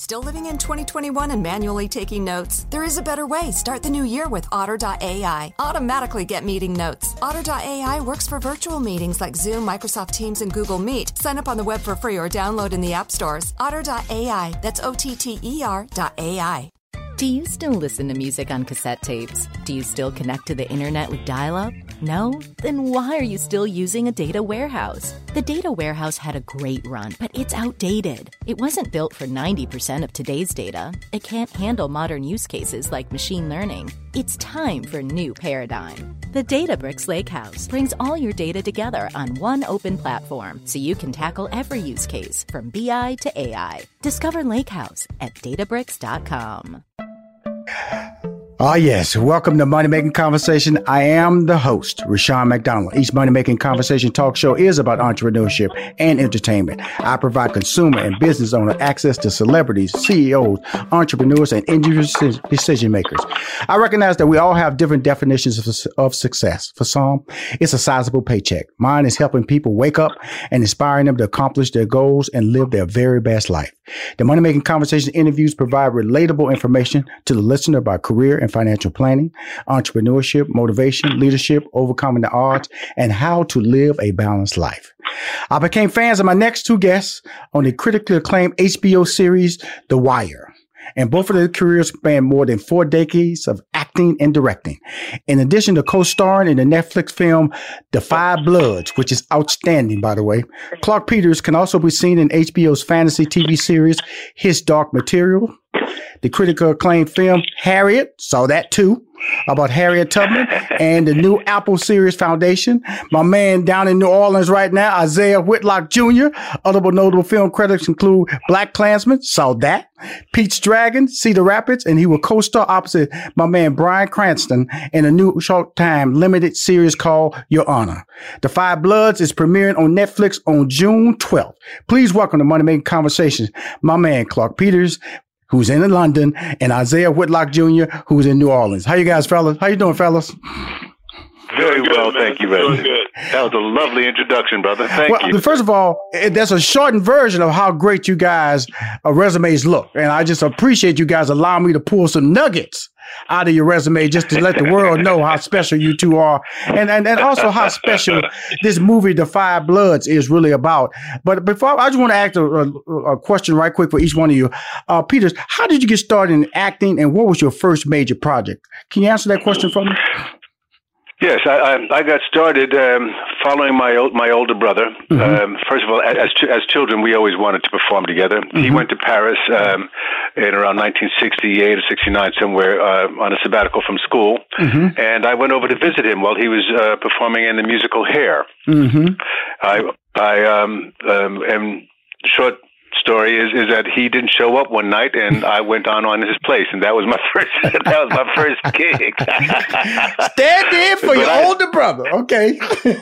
Still living in 2021 and manually taking notes? There is a better way. Start the new year with otter.ai. Automatically get meeting notes. Otter.ai works for virtual meetings like Zoom, Microsoft Teams, and Google Meet. Sign up on the web for free or download in the app stores. Otter.ai. That's OTTER.ai. Do you still listen to music on cassette tapes? Do you still connect to the internet with dial-up? No? Then why are you still using a data warehouse? The data warehouse had a great run, but it's outdated. It wasn't built for 90% of today's data. It can't handle modern use cases like machine learning. It's time for a new paradigm. The Databricks Lakehouse brings all your data together on one open platform so you can tackle every use case from BI to AI. Discover Lakehouse at databricks.com. Ah, yes. Welcome to Money Making Conversation. I am the host, Rashawn McDonald. Each Money Making Conversation talk show is about entrepreneurship and entertainment. I provide consumer and business owner access to celebrities, CEOs, entrepreneurs, and industry decision makers. I recognize that we all have different definitions of success. For some, it's a sizable paycheck. Mine is helping people wake up and inspiring them to accomplish their goals and live their very best life. The Money Making Conversation interviews provide relatable information to the listener about career and financial planning, entrepreneurship, motivation, leadership, overcoming the odds, and how to live a balanced life. I became fans of my next two guests on the critically acclaimed HBO series, The Wire. And both of their careers span more than 4 decades of acting and directing. In addition to co-starring in the Netflix film Da 5 Bloods, which is outstanding, by the way, Clarke Peters can also be seen in HBO's fantasy TV series, His Dark Material. The critical acclaimed film Harriet, saw that too, about Harriet Tubman, and the new Apple series Foundation. My man down in New Orleans right now, Isiah Whitlock Jr. Other notable film credits include Black Klansman, saw that, Pete's Dragon, Cedar Rapids, and he will co-star opposite my man Bryan Cranston in a new short-time limited series called Your Honor. The 5 Bloods is premiering on Netflix on June 12th. Please welcome to Money Making Conversations, my man Clarke Peters, who's in London, and Isiah Whitlock Jr., who's in New Orleans. How you guys, fellas? How you doing, fellas? Very well, thank you, brother. That was a lovely introduction, brother. Thank you. Well, first of all, that's a shortened version of how great you guys' resumes look, and I just appreciate you guys allowing me to pull some nuggets out of your resume just to let the world know how special you two are, and also how special this movie The 5 Bloods is really about. But before, I just want to ask a question right quick for each one of you. Peters, how did you get started in acting, and what was your first major project? Can you answer that question for me? Yes, I got started following my older brother. Mm-hmm. First of all, as children, we always wanted to perform together. Mm-hmm. He went to Paris in around 1968 or 69, somewhere, on a sabbatical from school. Mm-hmm. And I went over to visit him while he was performing in the musical Hair. Mm-hmm. I am short story is that he didn't show up one night, and I went on his place, and that was my first. That was my first gig. Stand in for your older brother, okay?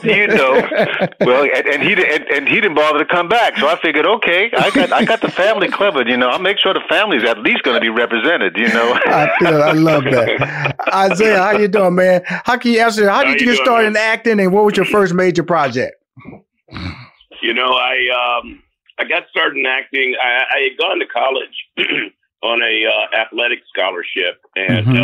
You know, well, and he didn't bother to come back, so I figured, okay, I got the family covered. You know, I'll make sure the family's at least going to be represented. You know, I love that. Isiah, how you doing, man? How can you answer? How did you get started in acting, and what was your first major project? You know, I got started in acting. I had gone to college on a athletic scholarship, and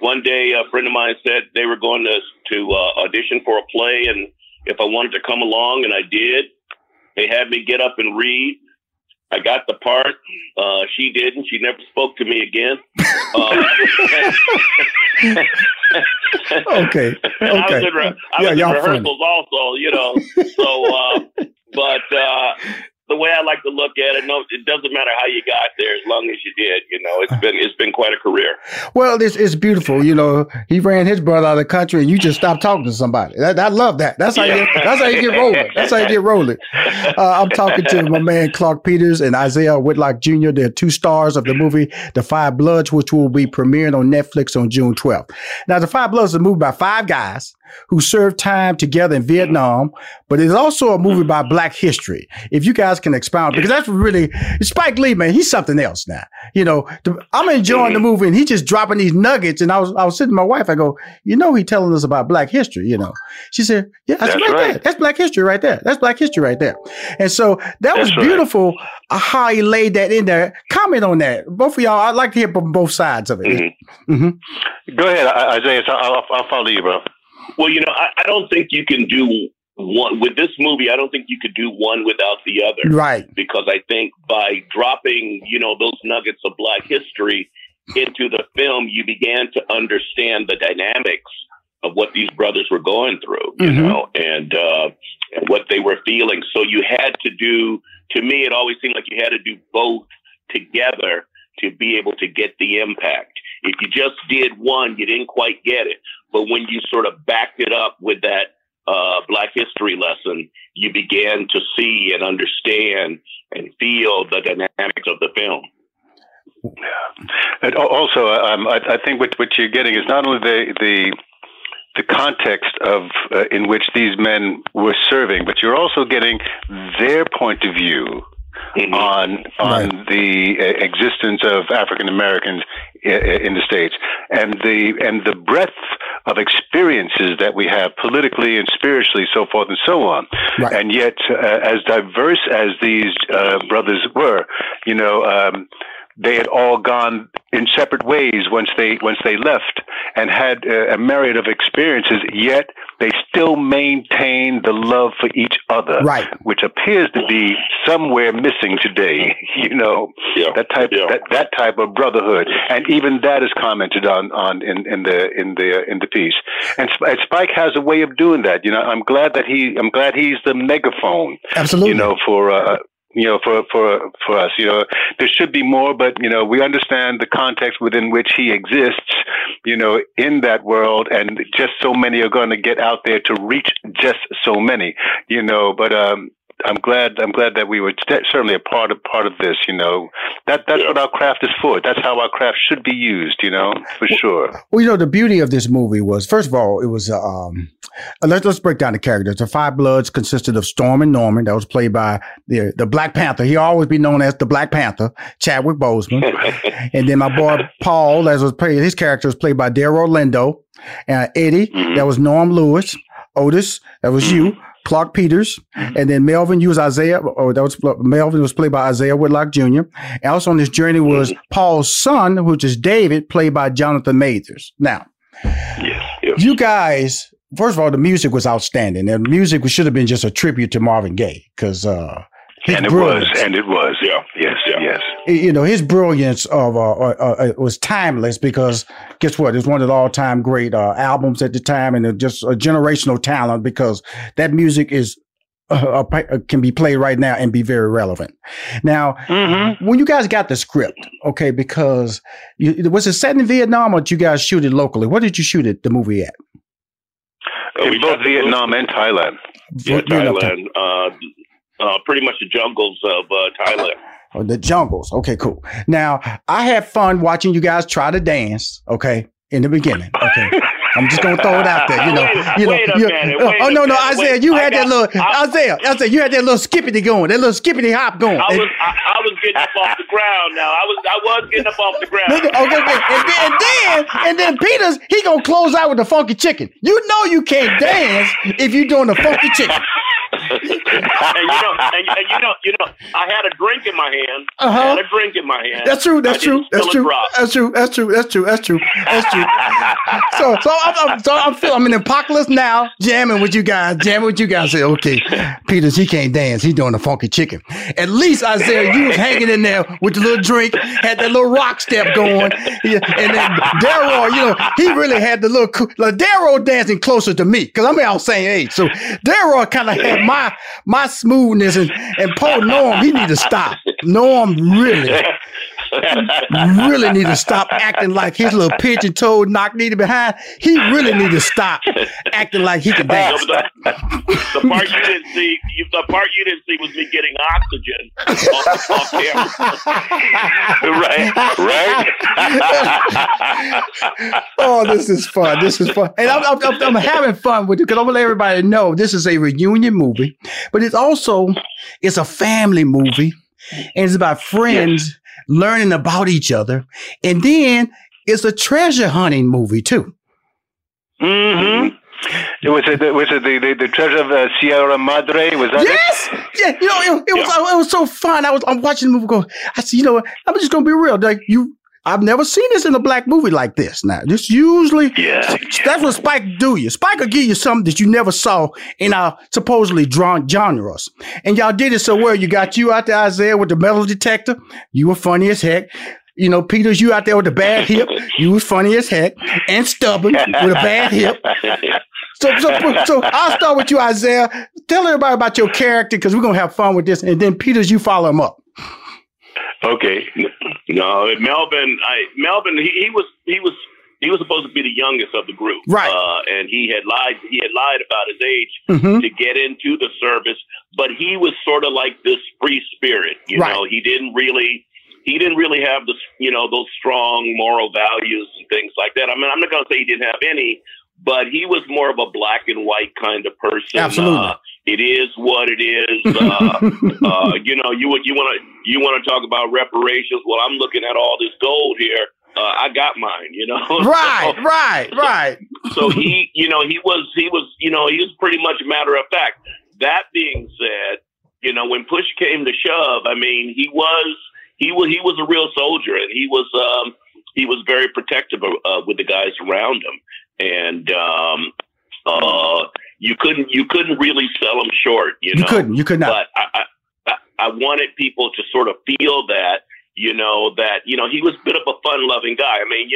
one day a friend of mine said they were going to audition for a play, and if I wanted to come along, and I did. They had me get up and read. I got the part. She didn't. She never spoke to me again. Okay. And I was in rehearsals also, you know. So, but the way I like to look at it, no, it doesn't matter how you got there, as long as you did. You know, it's been quite a career. Well, it's beautiful. You know, he ran his brother out of the country, and you just stopped talking to somebody. I love that. That's how you get rolling. That's how you get rolling. I'm talking to my man Clarke Peters and Isiah Whitlock Jr. They're two stars of the movie Da 5 Bloods, which will be premiering on Netflix on June 12th. Now, Da 5 Bloods is a movie by five guys who served time together in Vietnam, but it's also a movie by Black history. If you guys can expound, because that's really Spike Lee, man. He's something else now. You know, I'm enjoying the movie, and he's just dropping these nuggets. And I was sitting with my wife. I go, you know, he's telling us about Black history. You know, she said, yeah, that's right. That's Black history right there. That's Black history right there. And so that was beautiful. How he laid that in there. Comment on that, both of y'all. I'd like to hear from both sides of it. Mm-hmm. Mm-hmm. Go ahead, Isiah. I'll follow you, bro. Well, you know, I don't think you can do one with this movie. I don't think you could do one without the other. Right. Because I think by dropping, you know, those nuggets of Black history into the film, you began to understand the dynamics of what these brothers were going through, you know, and what they were feeling. So you had to do, to me, it always seemed like you had to do both together to be able to get the impact. If you just did one, you didn't quite get it. But when you sort of backed it up with that Black history lesson, you began to see and understand and feel the dynamics of the film. Yeah. And also, I think what you're getting is not only the context of in which these men were serving, but you're also getting their point of view. Mm-hmm. On the existence of African Americans in the States, and the breadth of experiences that we have politically and spiritually, so forth and so on. Right. And yet, as diverse as these brothers were, you know, they had all gone in separate ways once they left, and had a myriad of experiences. Yet they still maintained the love for each other, right, which appears to be somewhere missing today. You know, that type of brotherhood, and even that is commented on in the piece. And Spike has a way of doing that. You know, I'm glad he's the megaphone. Absolutely. You know, for us, you know, there should be more, but, you know, we understand the context within which he exists, you know, in that world, and just so many are going to get out there to reach just so many, you know, but, I'm glad that we were certainly a part of this, you know. That's what our craft is for. That's how our craft should be used, you know, for sure. Well, you know, the beauty of this movie was, first of all, it was let's break down the characters. The Five Bloods consisted of Storm and Norman, that was played by the Black Panther. He'll always be known as the Black Panther, Chadwick Boseman. And then my boy Paul, his character was played by Delroy Lindo, and Eddie, that was Norm Lewis, Otis, that was you, Clarke Peters, and then Melvin. You was Isiah. Oh, that was Melvin. Was played by Isiah Whitlock Jr. And also on this journey was Paul's son, which is David, played by Jonathan Majors. Now, you guys. First of all, the music was outstanding. The music should have been just a tribute to Marvin Gaye, because it was. Yes. You know, his brilliance of was timeless, because guess what? It's one of the all-time great albums at the time, and just a generational talent, because that music is can be played right now and be very relevant. Now, when you guys got the script, okay, because was it set in Vietnam, or did you guys shoot it locally? What did you shoot the movie at? In both Vietnam and Thailand. pretty much the jungles of Thailand. Oh, the jungles. Okay, cool. Now, I had fun watching you guys try to dance, okay, in the beginning. Okay. I'm just going to throw it out there, you know. Isaiah, you had that little skippity going, that little skippity hop going. I was getting up off the ground now. I was getting up off the ground. Okay. And then Peters, he going to close out with the funky chicken. You know you can't dance if you're doing the funky chicken. I had a drink in my hand. Uh-huh. I had a drink in my hand. That's true. So I'm in Apocalypse Now, jamming with you guys. Say, okay, Peters, he can't dance. He's doing the funky chicken. At least Isaiah, you was hanging in there with the little drink, had that little rock step going, and then Delroy, he really had the little. Like Delroy dancing closer to me because I'm about the same age, so Delroy kind of had my smoothness and Paul Norm, he need to stop. Norm really need to stop acting like his little pigeon-toed knock-kneed behind. He really need to stop acting like he can dance. The part you didn't see was me getting oxygen off camera. Right? Oh, this is fun. And I'm having fun with it because I'm going to let everybody know this is a reunion movie, but it's also a family movie, and it's about friends learning about each other, and then it's a treasure hunting movie too. Mm-hmm. Was it the treasure of Sierra Madre? Was that? Yes. It? Yeah. It was so fun. I'm watching the movie. I'm just gonna be real. I've never seen this in a black movie like this. Now, this usually, that's what Spike do you. Spike will give you something that you never saw in our supposedly drawn genres. And y'all did it so well. You got you out there, Isaiah, with the metal detector. You were funny as heck. Peters, you out there with the bad hip. You was funny as heck and stubborn with a bad hip. So I'll start with you, Isaiah. Tell everybody about your character because we're going to have fun with this. And then, Peters, you follow him up. Okay. No, Melvin. He was supposed to be the youngest of the group, right? And he had lied about his age to get into the service. But he was sort of like this free spirit, you know. He didn't really have the those strong moral values and things like that. I mean, I'm not going to say he didn't have any, but he was more of a black and white kind of person. Absolutely. It is what it is. You want to talk about reparations? Well, I'm looking at all this gold here. I got mine. Right. So he was pretty much matter of fact. That being said, when push came to shove, I mean, he was a real soldier, and he was very protective with the guys around him, and you couldn't really sell them short, You could not. But I wanted people to sort of feel that he was a bit of a fun-loving guy. I mean,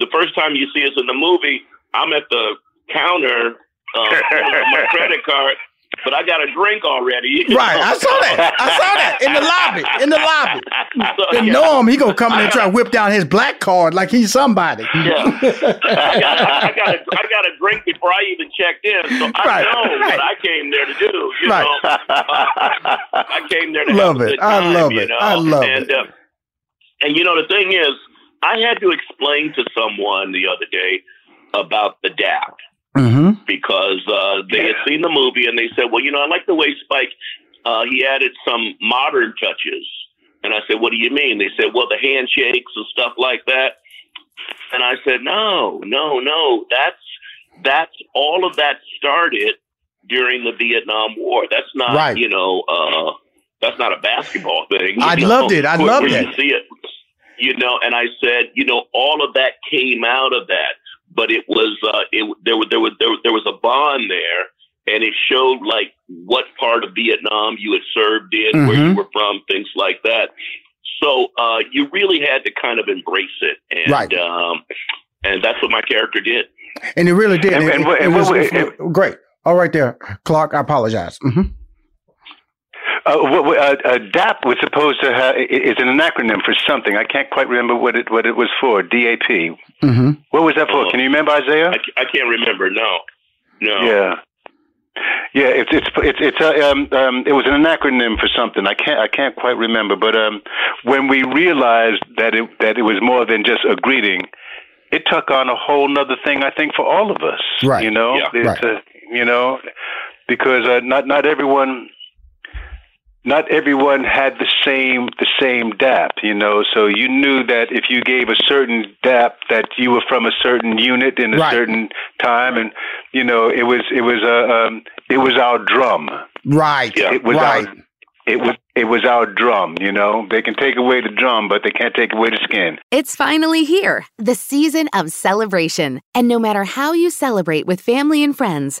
the first time you see us in the movie, I'm at the counter with my credit card, but I got a drink already. Right, know? I saw that in the lobby. So, Norm, he gonna come in and try to whip down his black card like he's somebody. Yeah, I got a drink before I even checked in, so I know what I came there to do. You know? I came there to love have it. A good time, I love it. You know? I love and, it. And the thing is, I had to explain to someone the other day about the DAP. Mm-hmm. Because they had seen the movie and they said, well, I like the way Spike, he added some modern touches. And I said, what do you mean? They said, well, the handshakes and stuff like that. And I said, no, that's all of that started during the Vietnam War. That's not, right. That's not a basketball thing. I loved it. You see it, and I said, all of that came out of that. But it was there was a bond there, and it showed like what part of Vietnam you had served in, where you were from, things like that. So you really had to kind of embrace it, and that's what my character did. And it really did. It was great. All right, there, Clarke. I apologize. Mm-hmm. DAP was supposed to have is an acronym for something. I can't quite remember what it was for. DAP. Mm-hmm. What was that for? Can you remember, Isaiah? I can't remember. No. Yeah. Yeah, it was an acronym for something. I can't quite remember. But when we realized that it was more than just a greeting, it took on a whole nother thing. I think for all of us, right? You know, yeah. Right. Because not everyone had the same DAP, you know. So you knew that if you gave a certain DAP that you were from a certain unit in a right. certain time, and you know it was our drum. Right. Yeah. It was right. It was our drum, you know. They can take away the drum, but they can't take away the skin. It's finally here, the season of celebration. And no matter how you celebrate with family and friends,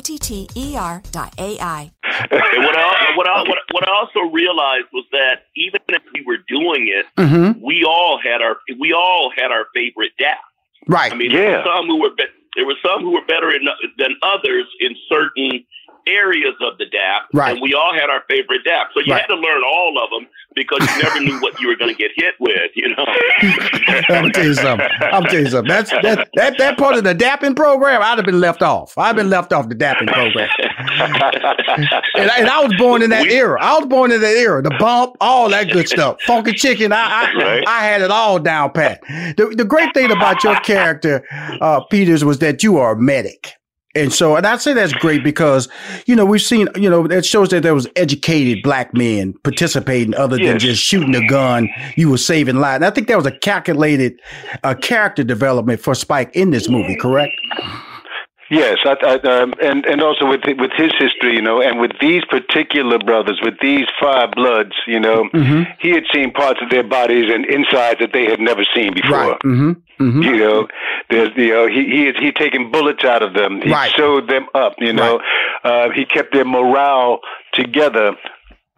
OTTER.ai. And what I also realized was that even if we were doing it, mm-hmm. we all had our favorite DAP. Right. I mean, there were some who were better than others in certain areas of the DAP, right. and we all had our favorite DAP. So you right. had to learn all of them because you never knew what you were going to get hit with, you know? I'm telling you something. That part of the DAPing program, I'd have been left off. I've been left off the DAPing program. and I was born in that era. The bump, all that good stuff. Funky chicken, I had it all down pat. The great thing about your character, Peters, was that you are a medic. And I'd say that's great because, you know, we've seen, you know, that shows that there was educated black men participating other than just shooting a gun. You were saving lives. And I think that was a calculated character development for Spike in this movie, correct? Yes. And also with his history, you know, and with these particular brothers, with these 5 Bloods, you know, mm-hmm. he had seen parts of their bodies and insides that they had never seen before. Right. Mm-hmm. Mm-hmm. You know, he taken bullets out of them. He right. sewed them up. You know, right. He kept their morale together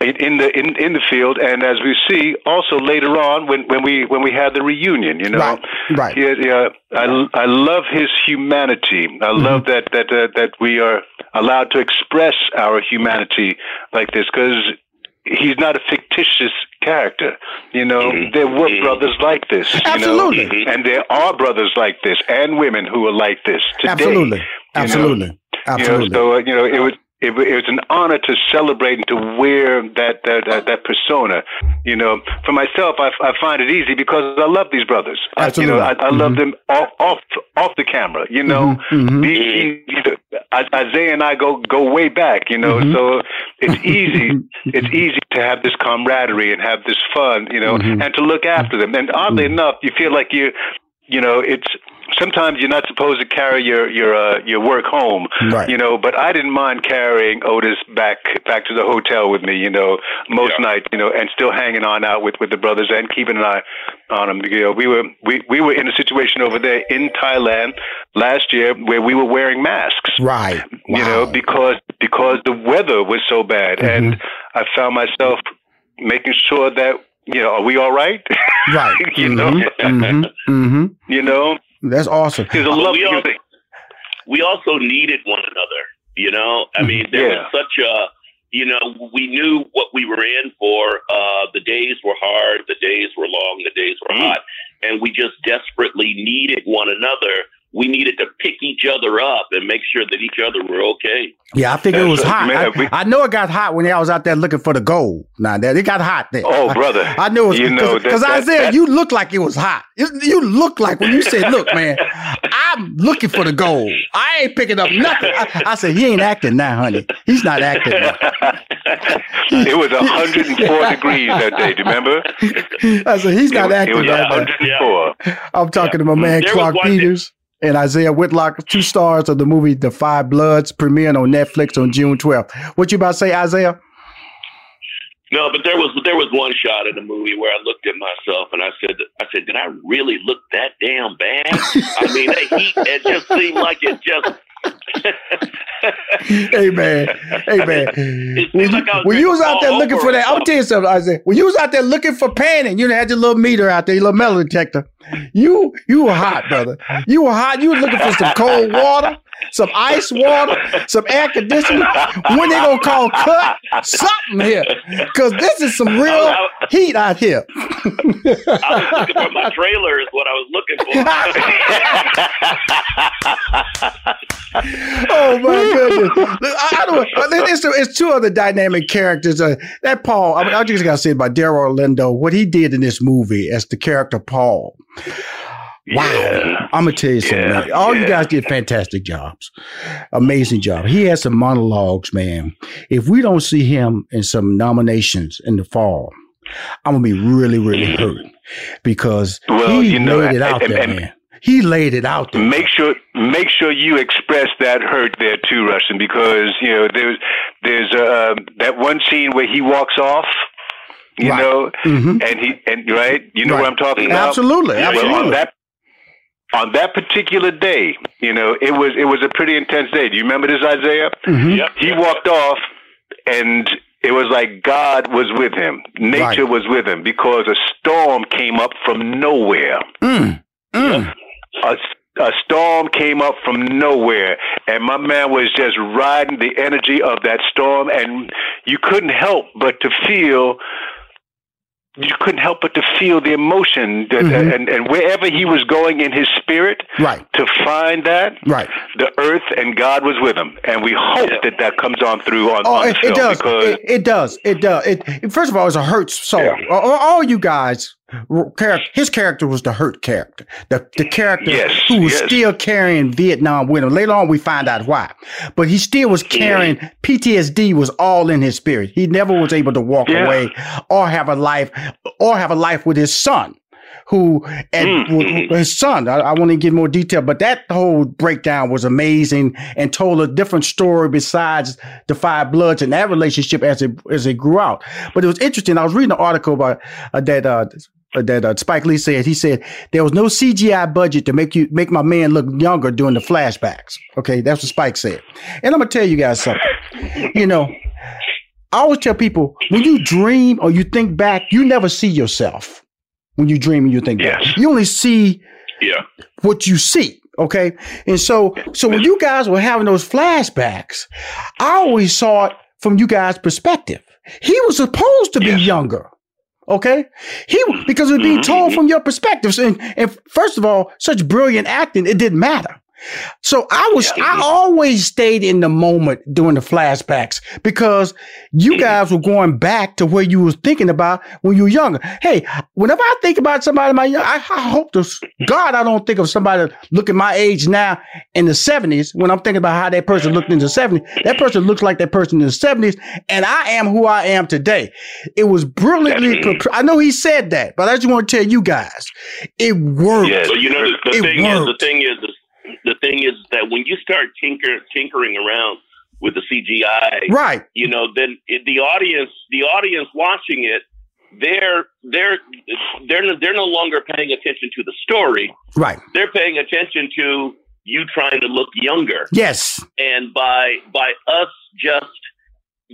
in the field. And as we see, also later on when we had the reunion, you know, right. I love his humanity. I mm-hmm. love that we are allowed to express our humanity like this because he's not a fictitious character, you know. Mm-hmm. There were brothers like this, absolutely, you know? And there are brothers like this, and women who are like this today. Absolutely. You know? So it was an honor to celebrate and to wear that persona. You know, for myself, I find it easy because I love these brothers. Absolutely. I mm-hmm. love them off the camera. You know, mm-hmm. Isaiah and I go way back. You know, mm-hmm. so it's easy. It's easy to have this camaraderie and have this fun. You know, mm-hmm. and to look after them. And oddly mm-hmm. enough, you feel like you know, it's sometimes you're not supposed to carry your work home, right. You know, but I didn't mind carrying Otis back to the hotel with me, you know, most nights, you know, and still hanging on out with the brothers and keeping an eye on them. You know, we were in a situation over there in Thailand last year where we were wearing masks, right? Wow. You know, because the weather was so bad, and I found myself making sure that, you know, are we all right? Right. You know? You know? That's awesome. We also needed one another, you know? I mean, there was such a, you know, we knew what we were in for. The days were hard, the days were long, the days were hot. And we just desperately needed one another. We needed to pick each other up and make sure that each other were okay. Yeah, I think it was hot. I know it got hot when I was out there looking for the gold. Now that it got hot there. Oh, brother! I knew it. Because Isaiah, you looked like it was hot. You looked like when you said, "Look, man, I'm looking for the gold. I ain't picking up nothing." I said, "He ain't acting now, honey. He's not acting." It was 104 degrees that day. Do you remember? I said, "He's not acting." It was 104. I'm talking to my man Clarke Peters and Isiah Whitlock, two stars of the movie Da 5 Bloods, premiering on Netflix on June 12th. What you about to say, Isaiah? No, but there was one shot in the movie where I looked at myself and I said, did I really look that damn bad? I mean, the heat, it just seemed like it just... Hey man. When you was out there looking for that, I'm gonna tell you something, Isaiah. When you was out there looking for pain, you had your little meter out there, your little metal detector. You were hot, brother. You were hot. You were looking for some cold water, some ice water, some air conditioning. When they gonna call cut something here? Because this is some real heat out here. I was looking for my trailer, is what I was looking for. Oh my goodness! I don't. It's two other dynamic characters. That Paul. I just gotta say about Delroy Lindo, what he did in this movie as the character Paul. Wow! Yeah. I'm gonna tell you something. Man. You guys did fantastic jobs, amazing job. He had some monologues, man. If we don't see him in some nominations in the fall, I'm gonna be really, really hurt because he laid it out there, man. He laid it out there. Make sure you express that hurt there too, Rustin, because you know there's that one scene where he walks off, you know, and what I'm talking about. Absolutely. On that particular day, you know, it was a pretty intense day. Do you remember this, Isaiah? Mm-hmm. Yep. He walked off, and it was like God was with him, nature was with him, because a storm came up from nowhere. A storm came up from nowhere, and my man was just riding the energy of that storm, and you couldn't help but to feel the emotion that, and wherever he was going in his spirit to find that, the earth and God was with him. And we hope that comes on through on the film. It does. It does. First of all, it's a hurt soul. Yeah. All you guys, his character was the hurt character, the character who was still carrying Vietnam with him. Later on, we find out why. But he still was carrying, PTSD was all in his spirit. He never was able to walk away or have a life with his son. I want to give more detail, but that whole breakdown was amazing and told a different story besides the 5 Bloods and that relationship as it grew out. But it was interesting. I was reading an article about that Spike Lee said. He said there was no CGI budget to make my man look younger during the flashbacks. Okay, that's what Spike said. And I'm gonna tell you guys something. You know, I always tell people, when you dream or you think back, you never see yourself. When you dream and you think that, you only see what you see. Okay. And so when you guys were having those flashbacks, I always saw it from you guys' perspective. He was supposed to be younger. Okay. Because it was being told from your perspective. And first of all, such brilliant acting, it didn't matter. So I always stayed in the moment during the flashbacks because you guys were going back to where you was thinking about when you were younger. Hey, whenever I think about somebody my young, I hope to God I don't think of somebody looking my age now in the 70s. When I'm thinking about how that person looked in the 70s, that person looks like that person in the 70s, and I am who I am today. It was brilliantly I know he said that, but I just want to tell you guys, it worked. Yeah, but you know the thing is that when you start tinkering around with the CGI, right? You know, then the audience watching it, they're no longer paying attention to the story, right? They're paying attention to you trying to look younger, yes. And by us just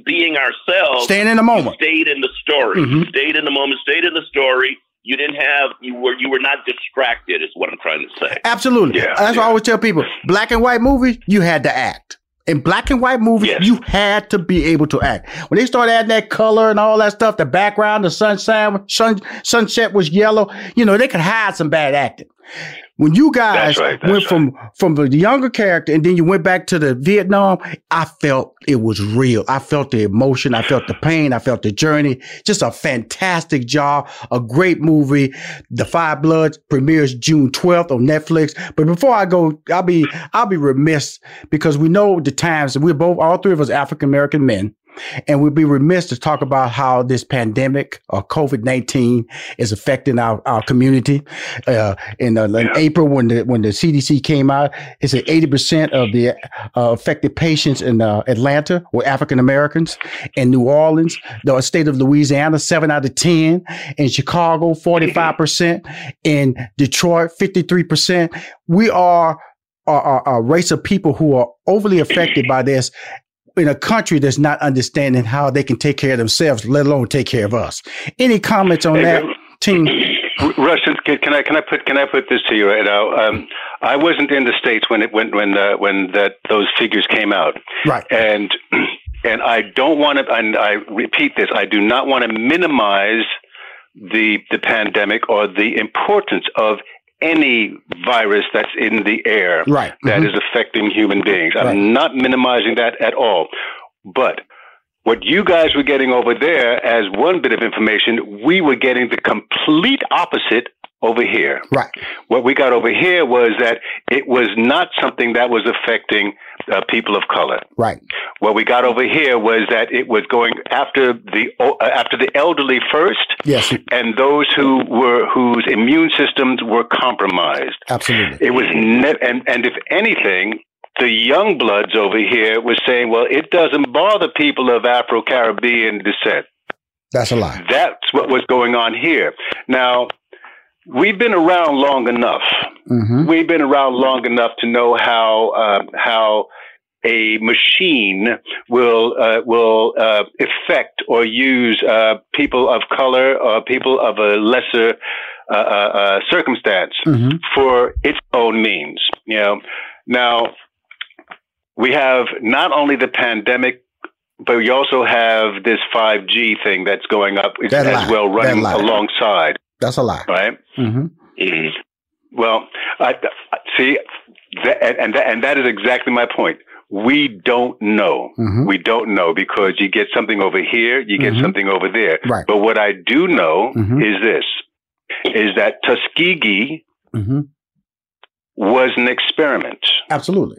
being ourselves, staying in the moment, stayed in the story, mm-hmm. stayed in the moment, stayed in the story. You didn't have, you were not distracted is what I'm trying to say. Absolutely. Yeah, that's what I always tell people. Black and white movies, you had to act. In black and white movies, yes. You had to be able to act. When they started adding that color and all that stuff, the background, the sunset was yellow, you know, they could hide some bad acting. When you guys went from the younger character and then you went back to the Vietnam, I felt it was real. I felt the emotion. I felt the pain. I felt the journey. Just a fantastic job. A great movie. Da 5 Bloods premieres June 12th on Netflix. But before I go, I'll be remiss because we know the times we're both, all three of us African-American men. And we'd be remiss to talk about how this pandemic or COVID-19 is affecting our community. In April, when the CDC came out, it said 80% of the affected patients in Atlanta were African Americans. In New Orleans, the state of Louisiana, 7 out of 10. In Chicago, 45%. In Detroit, 53%. We are a race of people who are overly affected by this. In a country that's not understanding how they can take care of themselves, let alone take care of us. Any comments on that, team? Rashawn, can I put this to you right now? I wasn't in the States when those figures came out, right? And I don't want to. And I repeat this: I do not want to minimize the pandemic or the importance of any virus that's in the air right. that mm-hmm. is affecting human beings. I'm not minimizing that at all. But what you guys were getting over there as one bit of information, we were getting the complete opposite over here. Right. What we got over here was that it was not something that was affecting people of color. Right. What we got over here was that it was going after the elderly first. Yes. And those whose immune systems were compromised. Absolutely. It was and if anything, the young bloods over here were saying, well, it doesn't bother people of Afro-Caribbean descent. That's a lie. That's what was going on here. Now, we've been around long enough. Mm-hmm. We've been around long enough to know how a machine will affect or use people of color or people of a lesser circumstance mm-hmm. for its own means. You know, now we have not only the pandemic, but we also have this 5G thing that's going up running alongside. That's a lie. Right? Mm-hmm. Mm-hmm. Well, that is exactly my point. We don't know. Mm-hmm. We don't know because you get something over here, you get mm-hmm. something over there. Right. But what I do know mm-hmm. is this, is that Tuskegee mm-hmm. was an experiment. Absolutely.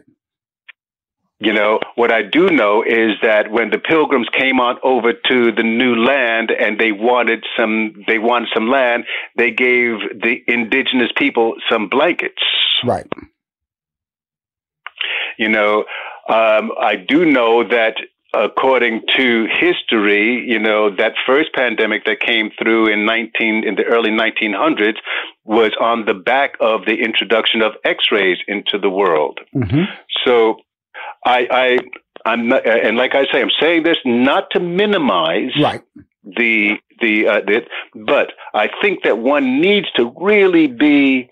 You know, what I do know is that when the Pilgrims came on over to the new land and they wanted some land, they gave the indigenous people some blankets. Right. You know, I do know that according to history, you know, that first pandemic that came through in the early 1900s was on the back of the introduction of X-rays into the world. Mm-hmm. So I'm not, and like I say, I'm saying this not to minimize right. the but I think that one needs to really be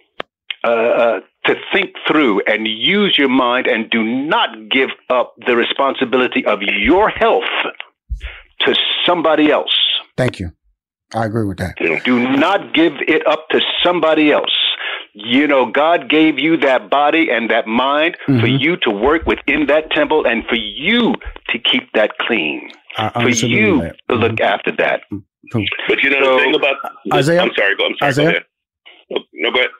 to think through and use your mind and do not give up the responsibility of your health to somebody else. Thank you. I agree with that. Do not give it up to somebody else. you know, God gave you that body and that mind for you to work within that temple and for you to keep that clean, for you to look after that. Mm-hmm. But you know, the thing about Isiah, I'm sorry, go ahead. No, go ahead.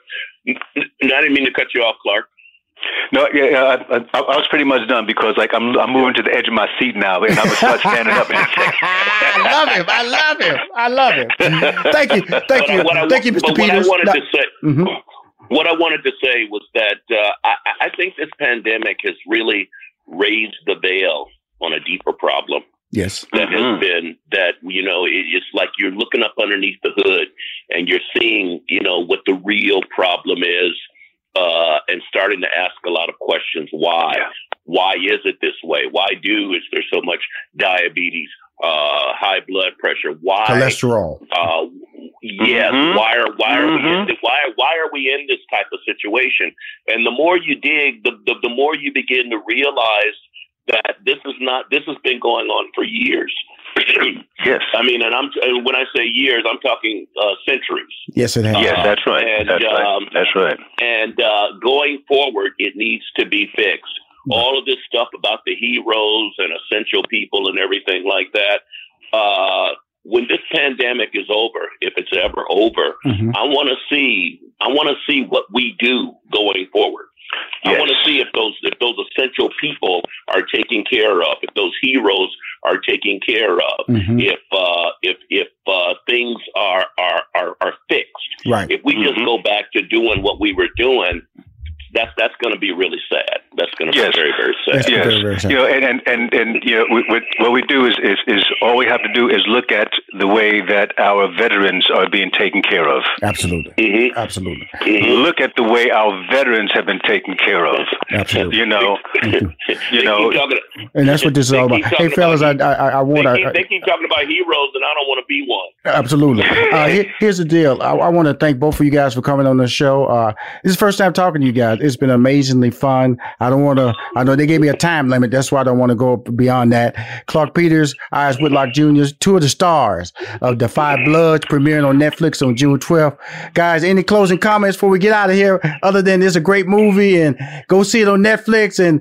No, I didn't mean to cut you off, Clarke. No, yeah, I was pretty much done because, like, I'm moving to the edge of my seat now, and I'm gonna start standing up. I love him. Thank you, Mr. Peters. What I wanted to say was that I think this pandemic has really raised the veil on a deeper problem. Yes, that has been that, you know, it's like you're looking up underneath the hood and you're seeing, you know, what the real problem is. And starting to ask a lot of questions. Why? Yeah. Why is it this way? Is there so much diabetes, high blood pressure? Why? Cholesterol. Yes. Mm-hmm. Why are we in this type of situation? And the more you dig, the more you begin to realize that this has been going on for years. Yes. I mean, and when I say years, I'm talking centuries. Yes, it has. Yes, that's right. And, that's right. And going forward, it needs to be fixed. Mm-hmm. All of this stuff about the heroes and essential people and everything like that. When this pandemic is over, if it's ever over, I want to see what we do going forward. Yes. I want to see if those essential people are taken care of, if those heroes are taken care of, if things are fixed. Right. If we just go back to doing what we were doing, that's going to be really sad. That's going to be very, very sad. Yes. Very, very sad. You know, and you know, what we do is all we have to do is look at the way that our veterans are being taken care of. Absolutely. Mm-hmm. Absolutely. Mm-hmm. Look at the way our veterans have been taken care of. Absolutely. You know, and that's what this is all about. Hey, fellas, they keep talking about heroes, and I don't want to be one. Absolutely. Here's the deal. I want to thank both of you guys for coming on the show. This is the first time talking to you guys. It's been amazingly fun. I know they gave me a time limit. That's why I don't want to go beyond that. Clarke Peters, Isiah Whitlock Jr., two of the stars of Da 5 Bloods, premiering on Netflix on June 12th. Guys, any closing comments before we get out of here, other than it's a great movie and go see it on Netflix and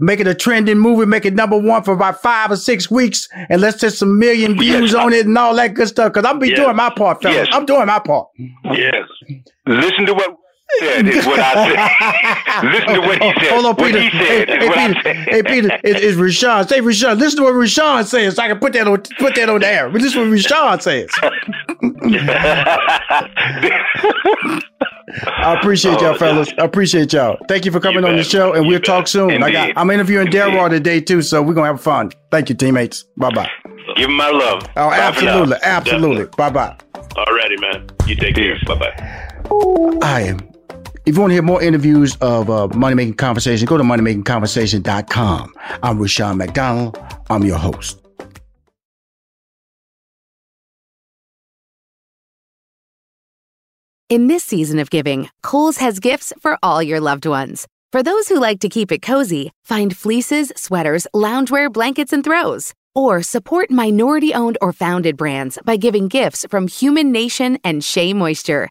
make it a trending movie, make it number one for about 5 or 6 weeks, and let's get some million views on it and all that good stuff, because I'm doing my part, fellas. Yes. I'm doing my part. Yes. Listen to what is what I said. Listen to what he said. Hold on, Peter. It's Rashawn. Say Rashawn. Listen to what Rashawn says. So I can put that on the air. Listen to what Rashawn says. I appreciate y'all, fellas. I appreciate y'all. Thank you for coming on the show, and we'll talk soon. Indeed. I'm interviewing Delroy today too, so we're gonna have fun. Thank you, teammates. Bye bye. Give him my love. Oh, bye, absolutely, absolutely. Bye bye. Alrighty, man. You take care. Bye bye. If you want to hear more interviews of Money Making Conversation, go to moneymakingconversation.com. I'm Rashawn McDonald. I'm your host. In this season of giving, Kohl's has gifts for all your loved ones. For those who like to keep it cozy, find fleeces, sweaters, loungewear, blankets, and throws. Or support minority-owned or founded brands by giving gifts from Human Nation and Shea Moisture.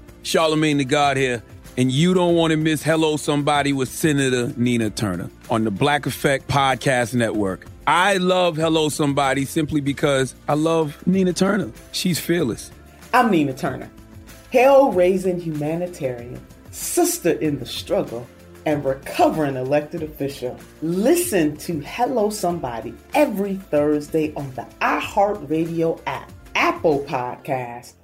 Charlemagne the God here. And you don't want to miss Hello Somebody with Senator Nina Turner on the Black Effect Podcast Network. I love Hello Somebody simply because I love Nina Turner. She's fearless. I'm Nina Turner, hell-raising humanitarian, sister in the struggle, and recovering elected official. Listen to Hello Somebody every Thursday on the iHeartRadio app, Apple Podcasts,